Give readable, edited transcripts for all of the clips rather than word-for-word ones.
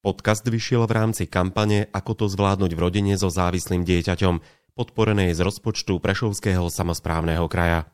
Podcast vyšiel v rámci kampane Ako to zvládnuť v rodine so závislým dieťaťom, podporenej z rozpočtu Prešovského samosprávneho kraja.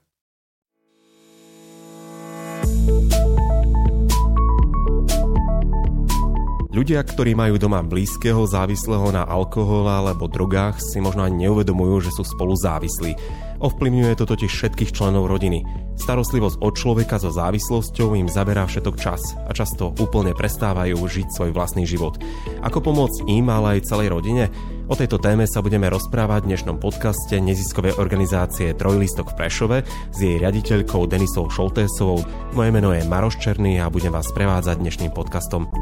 Ľudia, ktorí majú doma blízkeho závislého na alkohole alebo drogách, si možno ani neuvedomujú, že sú spolu závislí. Ovplyvňuje to totiž všetkých členov rodiny. Starostlivosť od človeka so závislosťou im zaberá všetok čas a často úplne prestávajú žiť svoj vlastný život. Ako pomôcť im, ale aj celej rodine? O tejto téme sa budeme rozprávať v dnešnom podcaste neziskovej organizácie Trojlistok v Prešove s jej riaditeľkou Denisou Šoltésovou. Moje meno je Maroš Černý a budem vás prevádzať dnešným podcastom.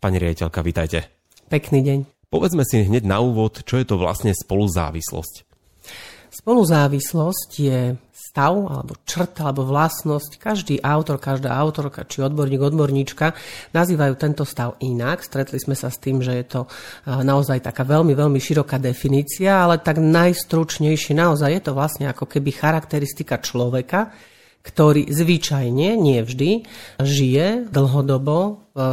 Pani riaditeľka, vitajte. Pekný deň. Povedzme si hneď na úvod, čo je to vlastne spoluzávislosť. Spoluzávislosť je stav, alebo črta, alebo vlastnosť. Každý autor, každá autorka, či odborník, odborníčka nazývajú tento stav inak. Stretli sme sa s tým, že je to naozaj taká veľmi, veľmi široká definícia, ale tak najstručnejšie naozaj je to vlastne ako keby charakteristika človeka, ktorý zvyčajne, nie vždy, žije dlhodobo v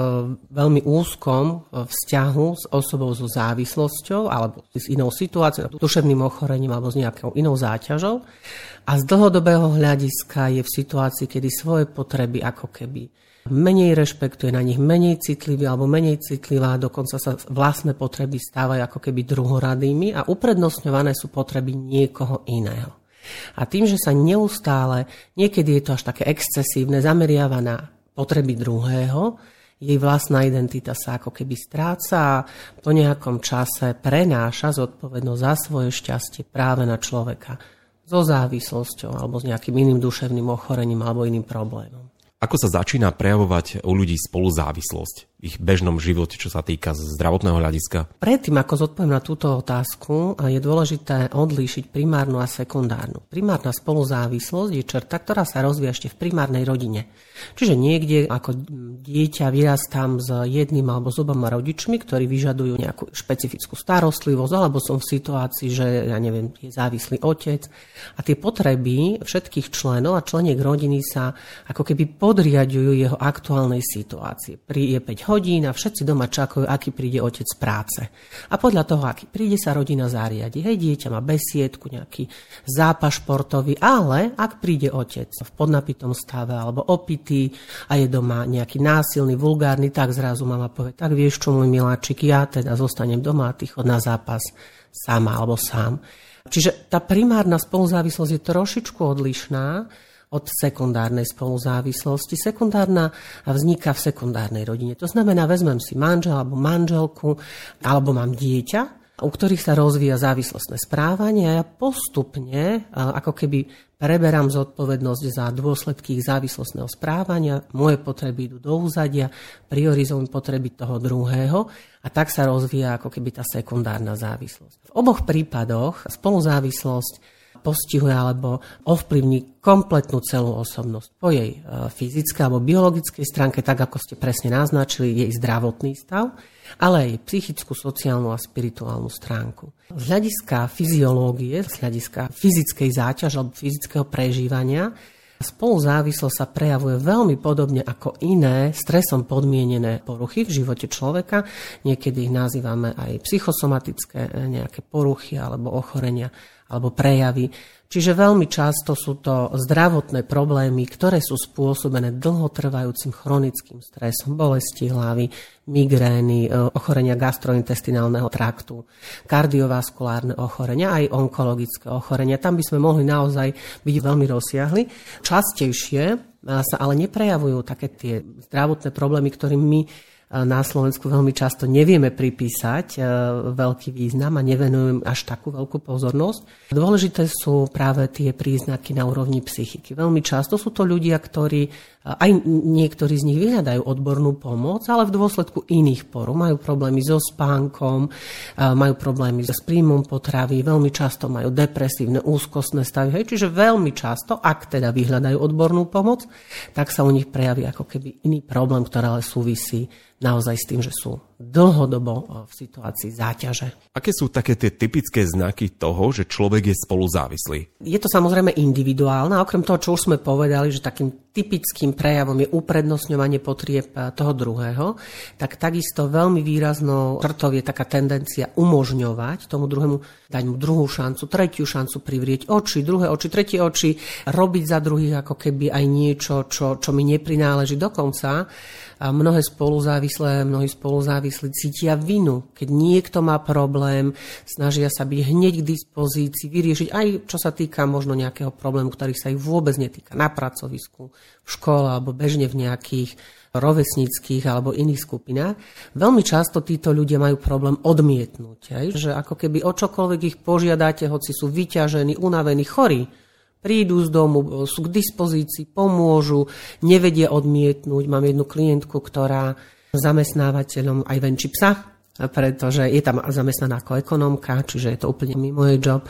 veľmi úzkom vzťahu s osobou so závislosťou alebo s inou situáciou, duševným ochorením alebo s nejakou inou záťažou. A z dlhodobého hľadiska je v situácii, kedy svoje potreby ako keby menej rešpektuje, na nich menej citlivý alebo menej citlivá, dokonca sa vlastné potreby stávajú ako keby druhoradými a uprednostňované sú potreby niekoho iného. A tým, že sa neustále, niekedy je to až také excesívne, zameriava na potreby druhého, jej vlastná identita sa ako keby stráca a po nejakom čase prenáša zodpovednosť za svoje šťastie práve na človeka so závislosťou alebo s nejakým iným duševným ochorením alebo iným problémom. Ako sa začína prejavovať u ľudí spoluzávislosť v ich bežnom živote, čo sa týka zdravotného hľadiska? Predtým, ako zodpoviem na túto otázku, je dôležité odlíšiť primárnu a sekundárnu. Primárna spoluzávislosť je črta, ktorá sa rozvíja ešte v primárnej rodine. Čiže niekde ako dieťa vyrastám s jedným alebo s oboma rodičmi, ktorí vyžadujú nejakú špecifickú starostlivosť, alebo som v situácii, že je závislý otec. A tie potreby všetkých členov a členiek rodiny sa ako keby podriaďujú jeho aktuálnej situácii. Je 5 hodín a všetci doma čakajú, aký príde otec z práce. A podľa toho, aký príde, sa rodina zariadi. Hej, dieťa má besiedku, nejaký zápas športový, ale ak príde otec v podnapitom stave alebo opitý a je doma nejaký násilný, vulgárny, tak zrazu mama povie, tak vieš čo, môj miláčik, ja teda zostanem doma a ty chod na zápas sama alebo sám. Čiže tá primárna spoluzávislosť je trošičku odlišná od sekundárnej spoluzávislosti. Sekundárna vzniká v sekundárnej rodine. To znamená, vezmem si manžela alebo manželku, alebo mám dieťa, u ktorých sa rozvíja závislostné správanie a ja postupne ako keby preberám zodpovednosť za dôsledky ich závislostného správania, moje potreby idú do úzadia, priorizujem potreby toho druhého a tak sa rozvíja ako keby tá sekundárna závislosť. V oboch prípadoch spoluzávislosť postihuje alebo ovplyvní kompletnú celú osobnosť. Po jej fyzickej alebo biologickej stránke, tak ako ste presne naznačili, jej zdravotný stav, ale aj psychickú, sociálnu a spirituálnu stránku. Z hľadiska fyziológie, z hľadiska fyzickej záťaže alebo fyzického prežívania, spoluzávislosť sa prejavuje veľmi podobne ako iné stresom podmienené poruchy v živote človeka. Niekedy ich nazývame aj psychosomatické nejaké poruchy alebo ochorenia alebo prejavy. Čiže veľmi často sú to zdravotné problémy, ktoré sú spôsobené dlhotrvajúcim chronickým stresom, bolesti hlavy, migrény, ochorenia gastrointestinálneho traktu, kardiovaskulárne ochorenia, aj onkologické ochorenia. Tam by sme mohli naozaj byť veľmi rozsiahli. Častejšie sa ale neprejavujú také tie zdravotné problémy, ktorým my na Slovensku veľmi často nevieme pripísať veľký význam a nevenujem až takú veľkú pozornosť. Dôležité sú práve tie príznaky na úrovni psychiky. Veľmi často sú to ľudia, ktorí, aj niektorí z nich vyhľadajú odbornú pomoc, ale v dôsledku iných porú. Majú problémy so spánkom, majú problémy s príjmom potravy, veľmi často majú depresívne, úzkostné stavy. Hej, čiže veľmi často, ak teda vyhľadajú odbornú pomoc, tak sa u nich prejaví ako keby iný problém, ktorý ale súvisí naozaj s tým, že sú dlhodobo v situácii záťaže. Aké sú také tie typické znaky toho, že človek je spoluzávislý? Je to samozrejme individuálne, okrem toho, čo už sme povedali, že takým typickým prejavom je uprednostňovanie potrieb toho druhého, tak takisto veľmi výraznou črtou je taká tendencia umožňovať tomu druhému, dať mu druhú šancu, tretiu šancu, privrieť oči, druhé oči, tretie oči, robiť za druhých ako keby aj niečo, čo mi neprináleží dokonca. A mnohí spoluzávislí cítia vinu, keď niekto má problém, snažia sa byť hneď k dispozícii, vyriešiť aj čo sa týka možno nejakého problému, ktorý sa ich vôbec netýka na pracovisku, v škole alebo bežne v nejakých rovesníckých alebo iných skupinách. Veľmi často títo ľudia majú problém odmietnúť, že ako keby o čokoľvek ich požiadate, hoci sú vyťažení, unavení, chorí, prídu z domu, sú k dispozícii, pomôžu, nevedia odmietnúť. Mám jednu klientku, ktorá zamestnávateľom aj venčí psa, pretože je tam zamestnaná ako ekonomka, čiže je to úplne mimo jej job.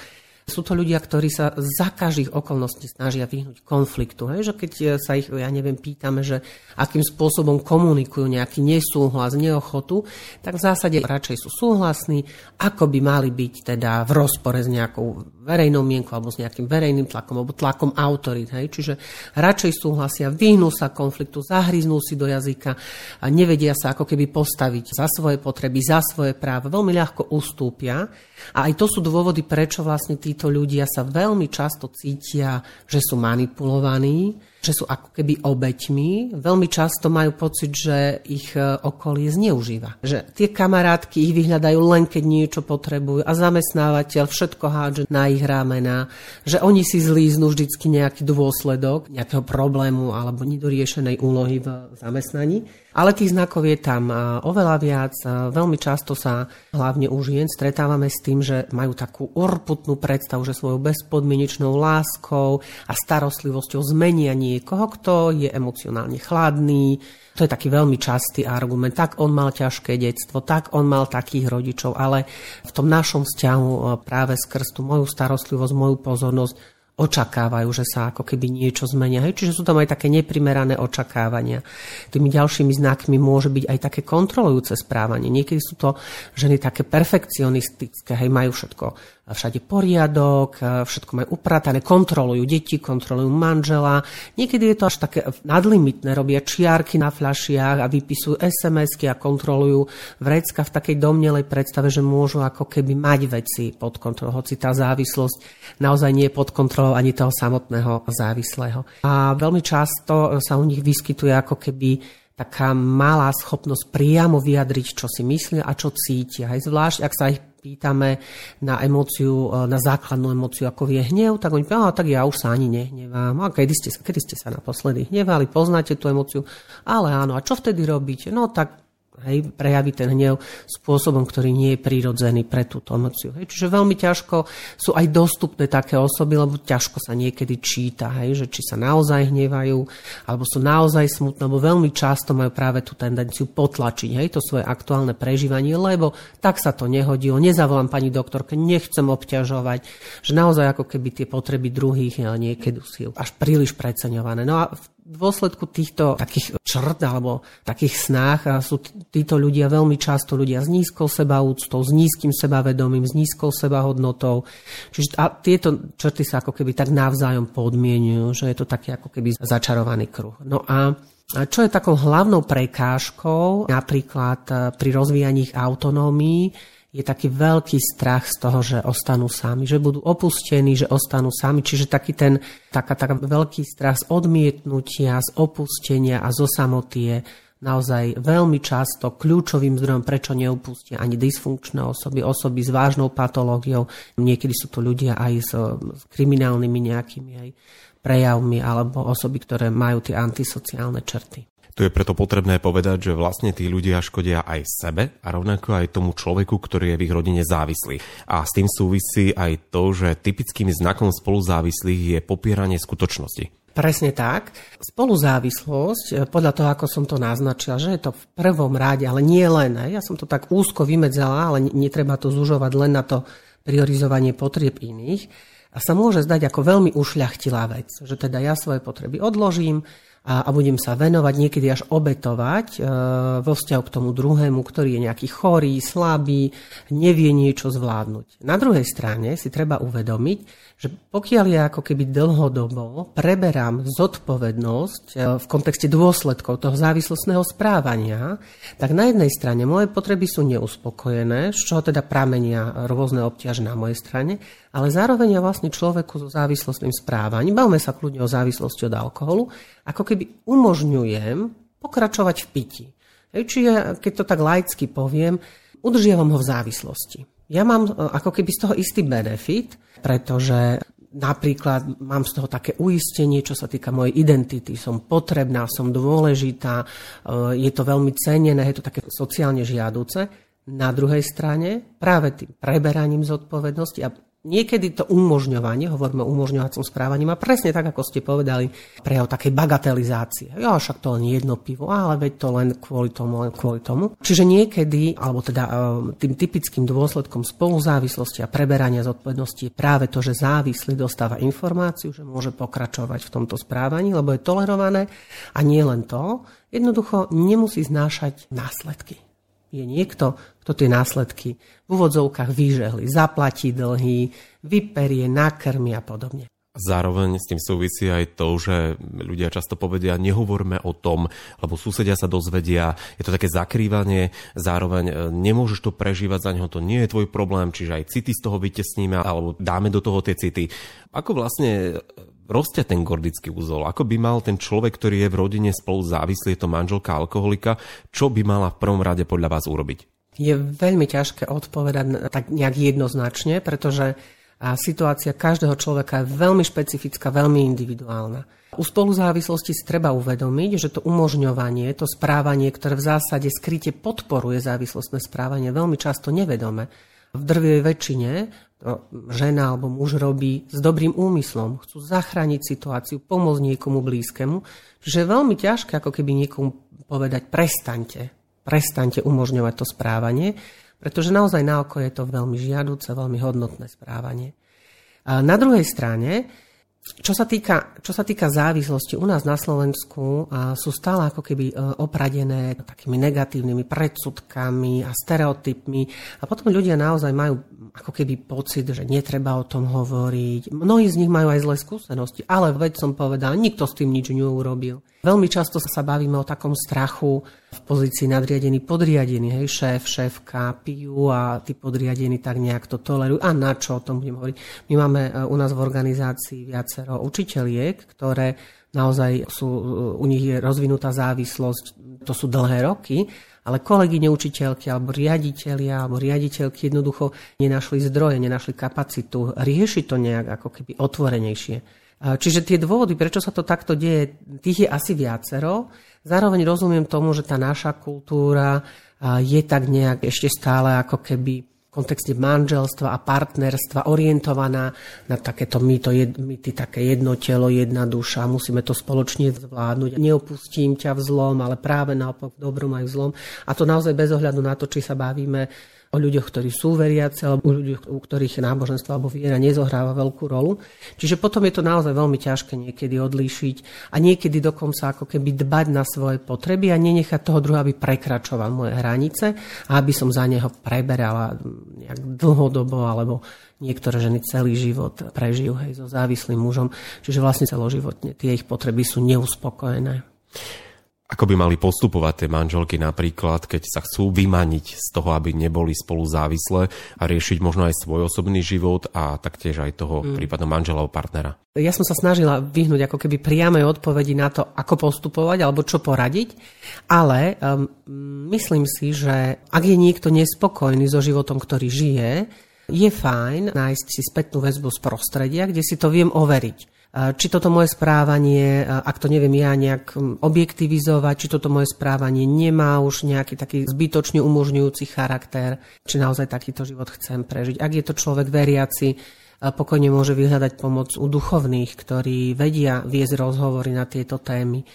Sú to ľudia, ktorí sa za každých okolností snažia vyhnúť konfliktu. Že keď sa ich, pýtame, že akým spôsobom komunikujú nejaký nesúhlas, neochotu, tak v zásade radšej sú súhlasní, ako by mali byť teda v rozpore s nejakou verejnou mienkou alebo s nejakým verejným tlakom alebo tlakom autorít. Čiže radšej súhlasia, vyhnú sa konfliktu, zahryznú si do jazyka a nevedia sa ako keby postaviť za svoje potreby, za svoje práva. Veľmi ľahko ustúpia a aj to sú dôvody, prečo vlastne títo ľudia sa veľmi často cítia, že sú manipulovaní, že sú ako keby obeťmi. Veľmi často majú pocit, že ich okolie zneužíva. Že tie kamarátky ich vyhľadajú len, keď niečo potrebujú a zamestnávateľ všetko hádže na ich ramená. Že oni si zlíznú vždycky nejaký dôsledok, nejakého problému alebo nedoriešenej úlohy v zamestnaní. Ale tých znakov je tam oveľa viac. Veľmi často sa hlavne u žien stretávame s tým, že majú takú urputnú predstavu, že svojou bezpodmienečnou láskou a starostlivosťou zmenia niekoho, kto je emocionálne chladný. To je taký veľmi častý argument. Tak on mal ťažké detstvo, tak on mal takých rodičov, ale v tom našom vzťahu práve skrz tú moju starostlivosť, moju pozornosť očakávajú, že sa ako keby niečo zmenia. Čiže sú tam aj také neprimerané očakávania. Tými ďalšími znakmi môže byť aj také kontrolujúce správanie. Niekedy sú to ženy také perfekcionistické, majú všetko, všade poriadok, všetko majú upratané, kontrolujú deti, kontrolujú manžela. Niekedy je to až také nadlimitné, robia čiarky na fľašiach a vypisujú SMS-ky a kontrolujú vrecka v takej domnelej predstave, že môžu ako keby mať veci pod kontrolou, hoci tá závislosť naozaj nie je pod kontrolou ani toho samotného závislého. A veľmi často sa u nich vyskytuje ako keby taká malá schopnosť priamo vyjadriť, čo si myslia a čo cítia. Zvlášť, ak sa ich pýtame na emóciu, na základnú emóciu, ako je hnev, tak oni povedia, tak ja už sa ani nehnevám. A kedy ste sa naposledy hnevali, poznáte tú emóciu, ale áno, a čo vtedy robíte? No tak prejaví ten hnev spôsobom, ktorý nie je prirodzený pre túto emóciu. Čiže veľmi ťažko sú aj dostupné také osoby, lebo ťažko sa niekedy číta, že či sa naozaj hnevajú, alebo sú naozaj smutné, lebo veľmi často majú práve tú tendenciu potlačiť to svoje aktuálne prežívanie, lebo tak sa to nehodilo, nezavolám pani doktorke, nechcem obťažovať, že naozaj ako keby tie potreby druhých niekedy sú až príliš preceňované. No a v dôsledku týchto takých črt alebo takých snách sú títo ľudia veľmi často ľudia s nízkou sebaúctou, s nízkym sebavedomím, s nízkou sebahodnotou. Čiže a tieto črty sa ako keby tak navzájom podmienujú, že je to taký ako keby začarovaný kruh. No a čo je takou hlavnou prekážkou napríklad pri rozvíjaní ich autonómií, je taký veľký strach z toho, že ostanú sami, že budú opustení, že ostanú sami. Čiže taký ten veľký strach z odmietnutia, z opustenia a zo samoty je naozaj veľmi často kľúčovým zdrojom, prečo neopustia ani dysfunkčné osoby, osoby s vážnou patológiou. Niekedy sú to ľudia aj s kriminálnymi nejakými aj prejavmi alebo osoby, ktoré majú tie antisociálne črty. Tu je preto potrebné povedať, že vlastne tí ľudia škodia aj sebe a rovnako aj tomu človeku, ktorý je v ich rodine závislý. A s tým súvisí aj to, že typickým znakom spoluzávislých je popieranie skutočnosti. Presne tak. Spoluzávislosť, podľa toho, ako som to naznačila, že je to v prvom rade, ale nie len. Ja som to tak úzko vymedzala, ale netreba to zužovať len na to priorizovanie potrieb iných. A sa môže zdať ako veľmi ušľachtilá vec, že teda ja svoje potreby odložím, a a budem sa venovať, niekedy až obetovať vo vzťahu k tomu druhému, ktorý je nejaký chorý, slabý, nevie niečo zvládnuť. Na druhej strane si treba uvedomiť, že pokiaľ ja ako keby dlhodobo preberám zodpovednosť v kontexte dôsledkov toho závislostného správania, tak na jednej strane moje potreby sú neuspokojené, z čoho teda pramenia rôzne obťaže na mojej strane, ale zároveň ja vlastne človeku so závislostným správaním, bavme sa kľudne o závislosti od alkoholu, ako keby umožňujem pokračovať v piti. Čiže, keď to tak laicky poviem, udržiavam ho v závislosti. Ja mám ako keby z toho istý benefit, pretože napríklad mám z toho také uistenie, čo sa týka mojej identity. Som potrebná, som dôležitá, je to veľmi cenené, je to také sociálne žiaduce. Na druhej strane práve tým preberaním zodpovednosti a niekedy to umožňovanie, hovoríme o umožňovacom správaní, a presne tak, ako ste povedali, prejav takej bagatelizácie. Jo, však to len jedno pivo, ale veď to len kvôli tomu. Čiže niekedy, alebo teda tým typickým dôsledkom spoluzávislosti a preberania zodpovednosti je práve to, že závislý dostáva informáciu, že môže pokračovať v tomto správaní, lebo je tolerované a nie len to, jednoducho nemusí znášať následky. Je niekto, kto tie následky v úvodzovkách vyžehli, zaplatí dlhy, vyperie, nakrmi a podobne. Zároveň s tým súvisí aj to, že ľudia často povedia, nehovorme o tom, lebo susedia sa dozvedia, je to také zakrývanie, zároveň nemôžeš to prežívať, za neho to nie je tvoj problém, čiže aj city z toho vytesníme, alebo dáme do toho tie city. Ako vlastne rozťa ten gordický úzol? Ako by mal ten človek, ktorý je v rodine spolu závislý, je to manželka alkoholika, čo by mala v prvom rade podľa vás urobiť? Je veľmi ťažké odpovedať tak nejak jednoznačne, pretože situácia každého človeka je veľmi špecifická, veľmi individuálna. U spoluzávislosti si treba uvedomiť, že to umožňovanie, to správanie, ktoré v zásade skryte podporuje závislostné správanie, veľmi často nevedome. V drvivej väčšine žena alebo muž robí s dobrým úmyslom. Chcú zachrániť situáciu, pomôcť niekomu blízkemu. Čiže je veľmi ťažké, ako keby niekomu povedať prestaňte umožňovať to správanie, pretože naozaj na oko je to veľmi žiaduce, veľmi hodnotné správanie. A na druhej strane, čo sa týka závislosti, u nás na Slovensku sú stále ako keby opradené takými negatívnymi predsudkami a stereotypmi a potom ľudia naozaj majú ako keby pocit, že netreba o tom hovoriť. Mnohí z nich majú aj zlé skúsenosti, ale veď som povedal, nikto s tým nič neurobil. Veľmi často sa bavíme o takom strachu v pozícii nadriadený, podriadený, hej, šéf, šéfka pijú a tí podriadení tak nejak to tolerujú. A na čo o tom budem hovoriť? My máme u nás v organizácii viacero učiteľiek, ktoré naozaj sú, u nich je rozvinutá závislosť, to sú dlhé roky, ale kolegyne učiteľky alebo riaditelia alebo riaditeľky jednoducho nenašli zdroje, nenašli kapacitu riešiť to nejak ako keby otvorenejšie. Čiže tie dôvody, prečo sa to takto deje, tých je asi viacero. Zároveň rozumiem tomu, že tá naša kultúra je tak nejak ešte stále ako keby v kontexte manželstva a partnerstva orientovaná na takéto mýty, také jedno telo, jedna duša, musíme to spoločne zvládnuť. Neopustím ťa v zlom, ale práve naopak v dobrom aj v zlom. A to naozaj bez ohľadu na to, či sa bavíme o ľuďoch, ktorí sú veriaci, alebo o ľuďoch, u ktorých náboženstvo alebo viera nezohráva veľkú rolu. Čiže potom je to naozaj veľmi ťažké niekedy odlíšiť a niekedy dokonca ako keby dbať na svoje potreby a nenechať toho druhého, aby prekračoval moje hranice a aby som za neho preberala nejak dlhodobo, alebo niektoré ženy celý život prežijú, hej, so závislým mužom. Čiže vlastne celoživotne tie ich potreby sú neuspokojené. Ako by mali postupovať tie manželky napríklad, keď sa chcú vymaniť z toho, aby neboli spolu závislé a riešiť možno aj svoj osobný život a taktiež aj toho prípadného manžela alebo partnera? Ja som sa snažila vyhnúť ako keby priamej odpovedi na to, ako postupovať alebo čo poradiť, ale myslím si, že ak je niekto nespokojný so životom, ktorý žije, je fajn nájsť si spätnú väzbu z prostredia, kde si to viem overiť. Či toto moje správanie, ak to neviem ja nejak objektivizovať, či toto moje správanie nemá už nejaký taký zbytočne umožňujúci charakter, či naozaj takýto život chcem prežiť. Ak je to človek veriaci, pokojne môže vyhľadať pomoc u duchovných, ktorí vedia viesť rozhovory na tieto témy.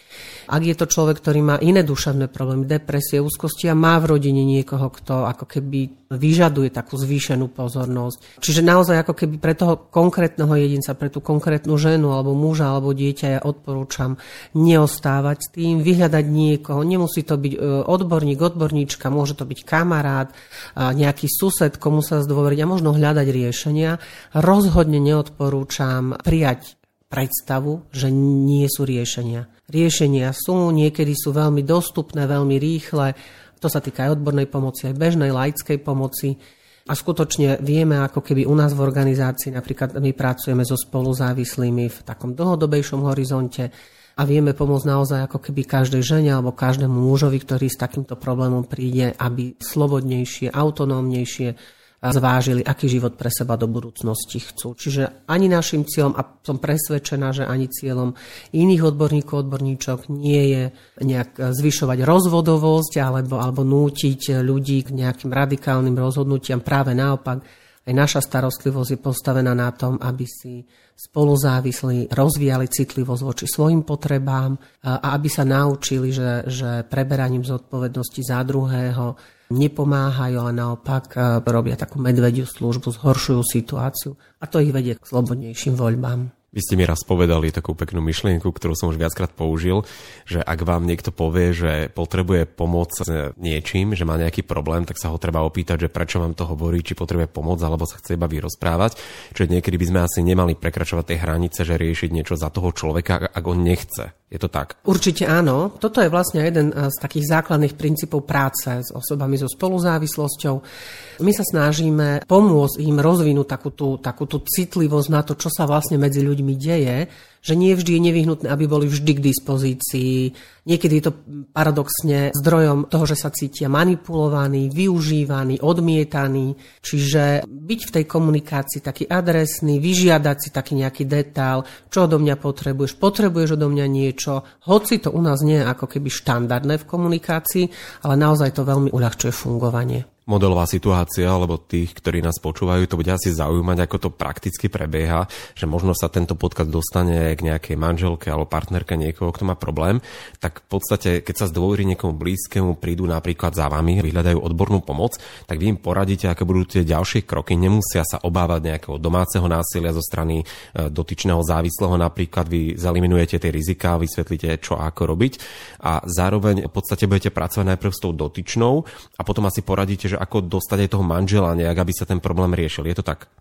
Ak je to človek, ktorý má iné duševné problémy, depresie, úzkosti a má v rodine niekoho, kto ako keby vyžaduje takú zvýšenú pozornosť. Čiže naozaj ako keby pre toho konkrétneho jedinca, pre tú konkrétnu ženu alebo muža alebo dieťa ja odporúčam neostávať s tým, vyhľadať niekoho. Nemusí to byť odborník, odborníčka, môže to byť kamarát, nejaký sused, komu sa zdôveriť a možno hľadať riešenia. Rozhodne neodporúčam prijať predstavu, že nie sú riešenia. Riešenia sú, niekedy sú veľmi dostupné, veľmi rýchle. To sa týka aj odbornej pomoci, aj bežnej laickej pomoci. A skutočne vieme, ako keby u nás v organizácii, napríklad my pracujeme so spoluzávislými v takom dlhodobejšom horizonte a vieme pomôcť naozaj ako keby každej žene alebo každému mužovi, ktorý s takýmto problémom príde, aby slobodnejšie, autonómnejšie zvážili, aký život pre seba do budúcnosti chcú. Čiže ani našim cieľom, a som presvedčená, že ani cieľom iných odborníkov, odborníčok nie je nejak zvyšovať rozvodovosť alebo nútiť ľudí k nejakým radikálnym rozhodnutiam. Práve naopak, aj naša starostlivosť je postavená na tom, aby si spoluzávislí rozvíjali citlivosť voči svojim potrebám a aby sa naučili, že preberaním zodpovednosti za druhého nepomáhajú, ale naopak robia takú medvediu službu, zhoršujú situáciu a to ich vedie k slobodnejším voľbám. Vy ste mi raz povedali takú peknú myšlienku, ktorú som už viackrát použil, že ak vám niekto povie, že potrebuje pomoc s niečím, že má nejaký problém, tak sa ho treba opýtať, že prečo vám to hovorí, či potrebuje pomoc, alebo sa chce iba vyrozprávať. Čiže niekedy by sme asi nemali prekračovať tie hranice, že riešiť niečo za toho človeka, ak on nechce. Je to tak? Určite áno. Toto je vlastne jeden z takých základných princípov práce s osobami so spoluzávislosťou. My sa snažíme pomôcť im rozvinúť takú tú citlivosť na to, čo sa vlastne medzi ľuďmi deje, že nie vždy je nevyhnutné, aby boli vždy k dispozícii. Niekedy je to paradoxne zdrojom toho, že sa cítia manipulovaní, využívaní, odmietaní. Čiže byť v tej komunikácii taký adresný, vyžiadať si taký nejaký detail, čo odo mňa potrebuješ odo mňa niečo, hoci to u nás nie je ako keby štandardné v komunikácii, ale naozaj to veľmi uľahčuje fungovanie. Modelová situácia, alebo tých, ktorí nás počúvajú, to bude asi zaujímať, ako to prakticky prebieha, že možno sa tento podcast dostane k nejakej manželke alebo partnerke niekoho, kto má problém, tak v podstate, keď sa zdôverí niekomu blízkemu, prídu napríklad za vami, vyhľadajú odbornú pomoc, tak vy im poradíte, aké budú tie ďalšie kroky, nemusia sa obávať nejakého domáceho násilia zo strany dotyčného závislého, napríklad vy eliminujete tie riziká, vysvetlíte, čo a ako robiť a zároveň v podstate budete pracovať najprv s tou dotyčnou a potom asi poradíte, že ako dostať aj toho manžela nejak, aby sa ten problém riešil. Je to tak?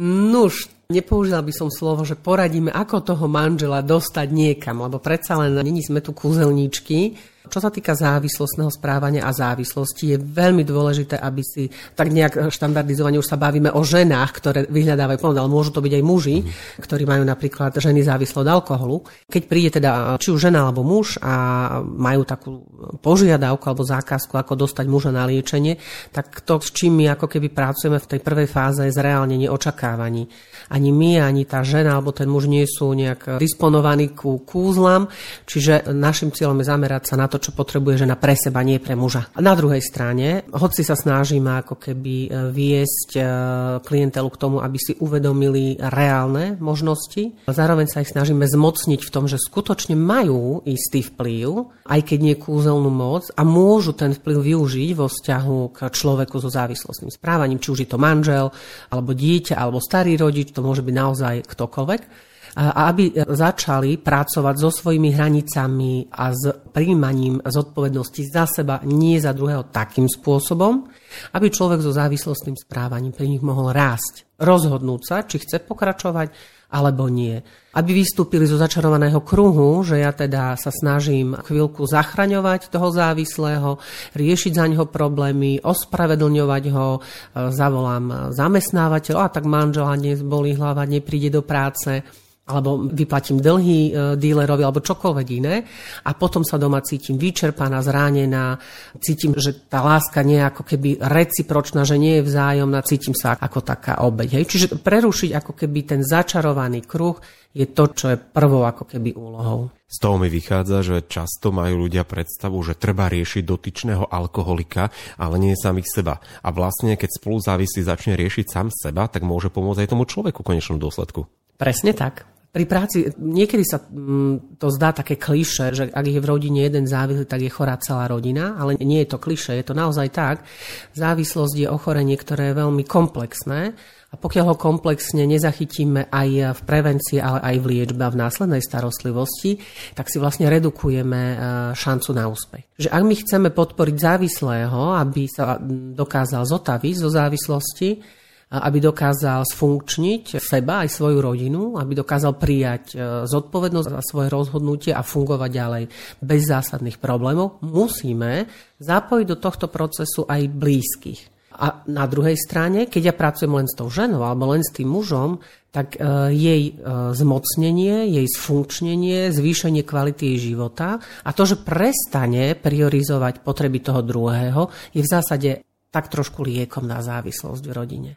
Nuž, nepoužila by som slovo, že poradíme, ako toho manžela dostať niekam, lebo predsa len neni sme tu kúzelníčky. Čo sa týka závislostného správania a závislosti, je veľmi dôležité, aby si tak nejak štandardizovane, už sa bavíme o ženách, ktoré vyhľadávajú pomoc, ale môžu to byť aj muži, ktorí majú napríklad ženy závislé od alkoholu. Keď príde teda či už žena alebo muž a majú takú požiadavku alebo zákazku, ako dostať muža na liečenie, tak to, s čím my ako keby pracujeme v tej prvej fáze, je zreálnenie očakávaní. Ani my, ani tá žena alebo ten muž nie sú nejak disponovaní ku kúzlam, čiže našim cieľom je zamerať sa na to, čo potrebuje žena pre seba, nie pre muža. Na druhej strane, hoci sa snažíme ako keby viesť klientelu k tomu, aby si uvedomili reálne možnosti, zároveň sa ich snažíme zmocniť v tom, že skutočne majú istý vplyv, aj keď nie kúzelnú moc a môžu ten vplyv využiť vo vzťahu k človeku so závislostným správaním, či už je to manžel, alebo dieťa, alebo starý rodič, to môže byť naozaj ktokoľvek. A aby začali pracovať so svojimi hranicami a s prijímaním zodpovednosti za seba, nie za druhého takým spôsobom, aby človek so závislostným správaním pri nich mohol rásť, rozhodnúť sa, či chce pokračovať, alebo nie. Aby vystúpili zo začarovaného kruhu, že ja teda sa snažím chvíľku zachraňovať toho závislého, riešiť za neho problémy, ospravedlňovať ho, zavolám zamestnávateľa, a tak manžela nezbolí hlava, nepríde do práce. alebo vyplatím dlhy dílerovi, alebo čokoľvek iné. A potom sa doma cítim vyčerpaná, zranená, cítim, že tá láska nie je ako keby recipročná, že nie je vzájomná, cítim sa ako taká obeť. Čiže prerušiť ako keby ten začarovaný kruh je to, čo je prvou ako keby úlohou. Z toho mi vychádza, že často majú ľudia predstavu, že treba riešiť dotyčného alkoholika, ale nie samých seba. A vlastne, keď spoluzávislý začne riešiť sám seba, tak môže pomôcť aj tomu človeku v konečnom dôsledku. Presne tak. Pri práci niekedy sa to zdá také klišé, že ak je v rodine jeden závislý, tak je chorá celá rodina, ale nie je to klišé, je to naozaj tak. Závislosť je ochorenie, ktoré je veľmi komplexné a pokiaľ ho komplexne nezachytíme aj v prevencii, ale aj v liečbe a v následnej starostlivosti, tak si vlastne redukujeme šancu na úspech. Že ak my chceme podporiť závislého, aby sa dokázal zotaviť zo závislosti, aby dokázal sfunkčniť seba aj svoju rodinu, aby dokázal prijať zodpovednosť za svoje rozhodnutie a fungovať ďalej bez zásadných problémov, musíme zapojiť do tohto procesu aj blízkych. A na druhej strane, keď ja pracujem len s tou ženou alebo len s tým mužom, tak jej zmocnenie, jej sfunkčnenie, zvýšenie kvality jej života a to, že prestane priorizovať potreby toho druhého, je v zásade tak trošku liekom na závislosť v rodine.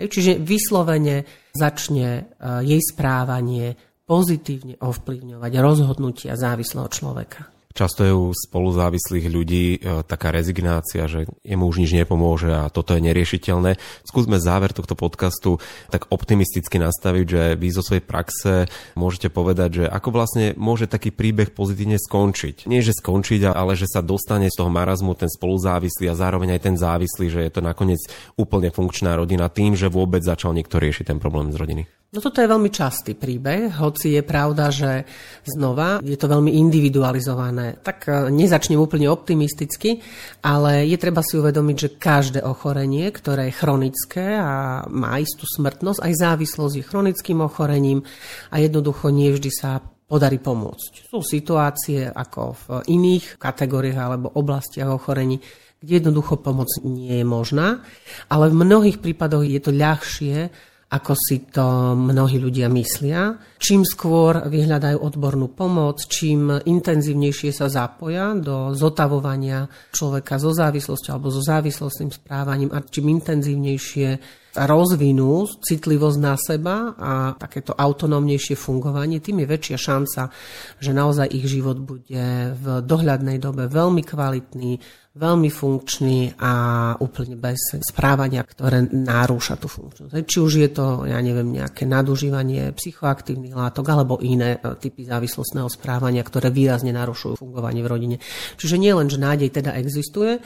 Čiže vyslovene začne jej správanie pozitívne ovplyvňovať rozhodnutia závislého človeka. Často je u spoluzávislých ľudí taká rezignácia, že jemu už nič nepomôže a toto je neriešiteľné. Skúsme záver tohto podcastu tak optimisticky nastaviť, že vy zo svojej praxe môžete povedať, že ako vlastne môže taký príbeh pozitívne skončiť. Nie, že skončiť, ale že sa dostane z toho marazmu ten spoluzávislý a zároveň aj ten závislý, že je to nakoniec úplne funkčná rodina tým, že vôbec začal niekto riešiť ten problém z rodiny. No toto je veľmi častý príbeh, hoci je pravda, že znova je to veľmi individualizované. Tak nezačnem úplne optimisticky, ale je treba si uvedomiť, že každé ochorenie, ktoré je chronické a má istú smrtnosť, aj závislosť je chronickým ochorením a jednoducho nie vždy sa podarí pomôcť. Sú situácie ako v iných kategóriách alebo oblastiach ochorení, kde jednoducho pomoc nie je možná, ale v mnohých prípadoch je to ľahšie, ako si to mnohí ľudia myslia. Čím skôr vyhľadajú odbornú pomoc, čím intenzívnejšie sa zapoja do zotavovania človeka zo závislosti alebo so závislostným správaním a čím intenzívnejšie rozvinú citlivosť na seba a takéto autonómnejšie fungovanie, tým je väčšia šanca, že naozaj ich život bude v dohľadnej dobe veľmi kvalitný, veľmi funkčný a úplne bez správania, ktoré narúša tú funkčnosť. Či už je to, nejaké nadužívanie psychoaktívnych látok alebo iné typy závislostného správania, ktoré výrazne narušujú fungovanie v rodine. Čiže nie len, že nádej teda existuje,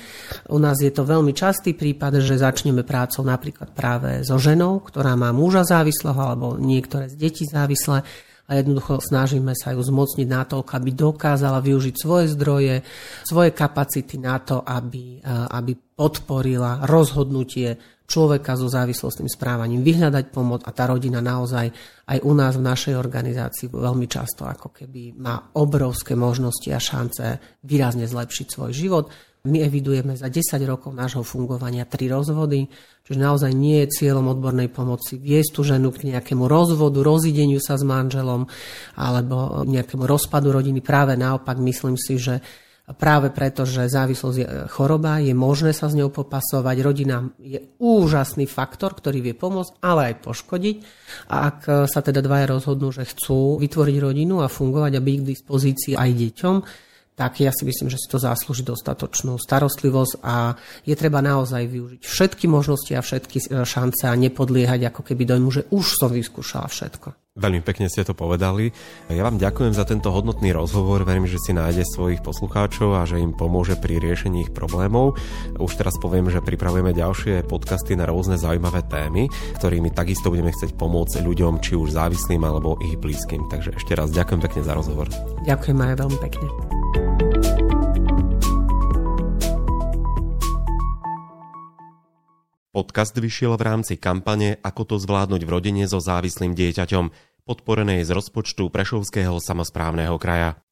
u nás je to veľmi častý prípad, že začneme prácou napríklad práve so ženou, ktorá má muža závislého alebo niektoré z detí závislé, a jednoducho snažíme sa ju zmocniť na to, aby dokázala využiť svoje zdroje, svoje kapacity na to, aby podporila rozhodnutie človeka so závislostným správaním, vyhľadať pomoc a tá rodina naozaj aj u nás v našej organizácii veľmi často ako keby má obrovské možnosti a šance výrazne zlepšiť svoj život. My evidujeme za 10 rokov nášho fungovania 3 rozvody, čiže naozaj nie je cieľom odbornej pomoci viesť tú ženu k nejakému rozvodu, rozideniu sa s manželom alebo nejakému rozpadu rodiny. Práve naopak, myslím si, že práve preto, že závislosť je choroba, je možné sa s ňou popasovať. Rodina je úžasný faktor, ktorý vie pomôcť, ale aj poškodiť. A ak sa teda dvaja rozhodnú, že chcú vytvoriť rodinu a fungovať a byť k dispozícii aj deťom, tak ja si myslím, že si to zaslúži dostatočnú starostlivosť a je treba naozaj využiť všetky možnosti a všetky šance a nepodliehať ako keby dojmu, že už som vyskúšala všetko. Veľmi pekne ste to povedali. Ja vám ďakujem za tento hodnotný rozhovor. Verím, že si nájde svojich poslucháčov a že im pomôže pri riešení ich problémov. Už teraz poviem, že pripravujeme ďalšie podcasty na rôzne zaujímavé témy, ktorými takisto budeme chcieť pomôcť ľuďom, či už závislým alebo ich blízkym. Takže ešte raz ďakujem pekne za rozhovor. Ďakujem aj veľmi pekne. Podcast vyšiel v rámci kampane Ako to zvládnuť v rodine so závislým dieťaťom, podporenej z rozpočtu Prešovského samosprávneho kraja.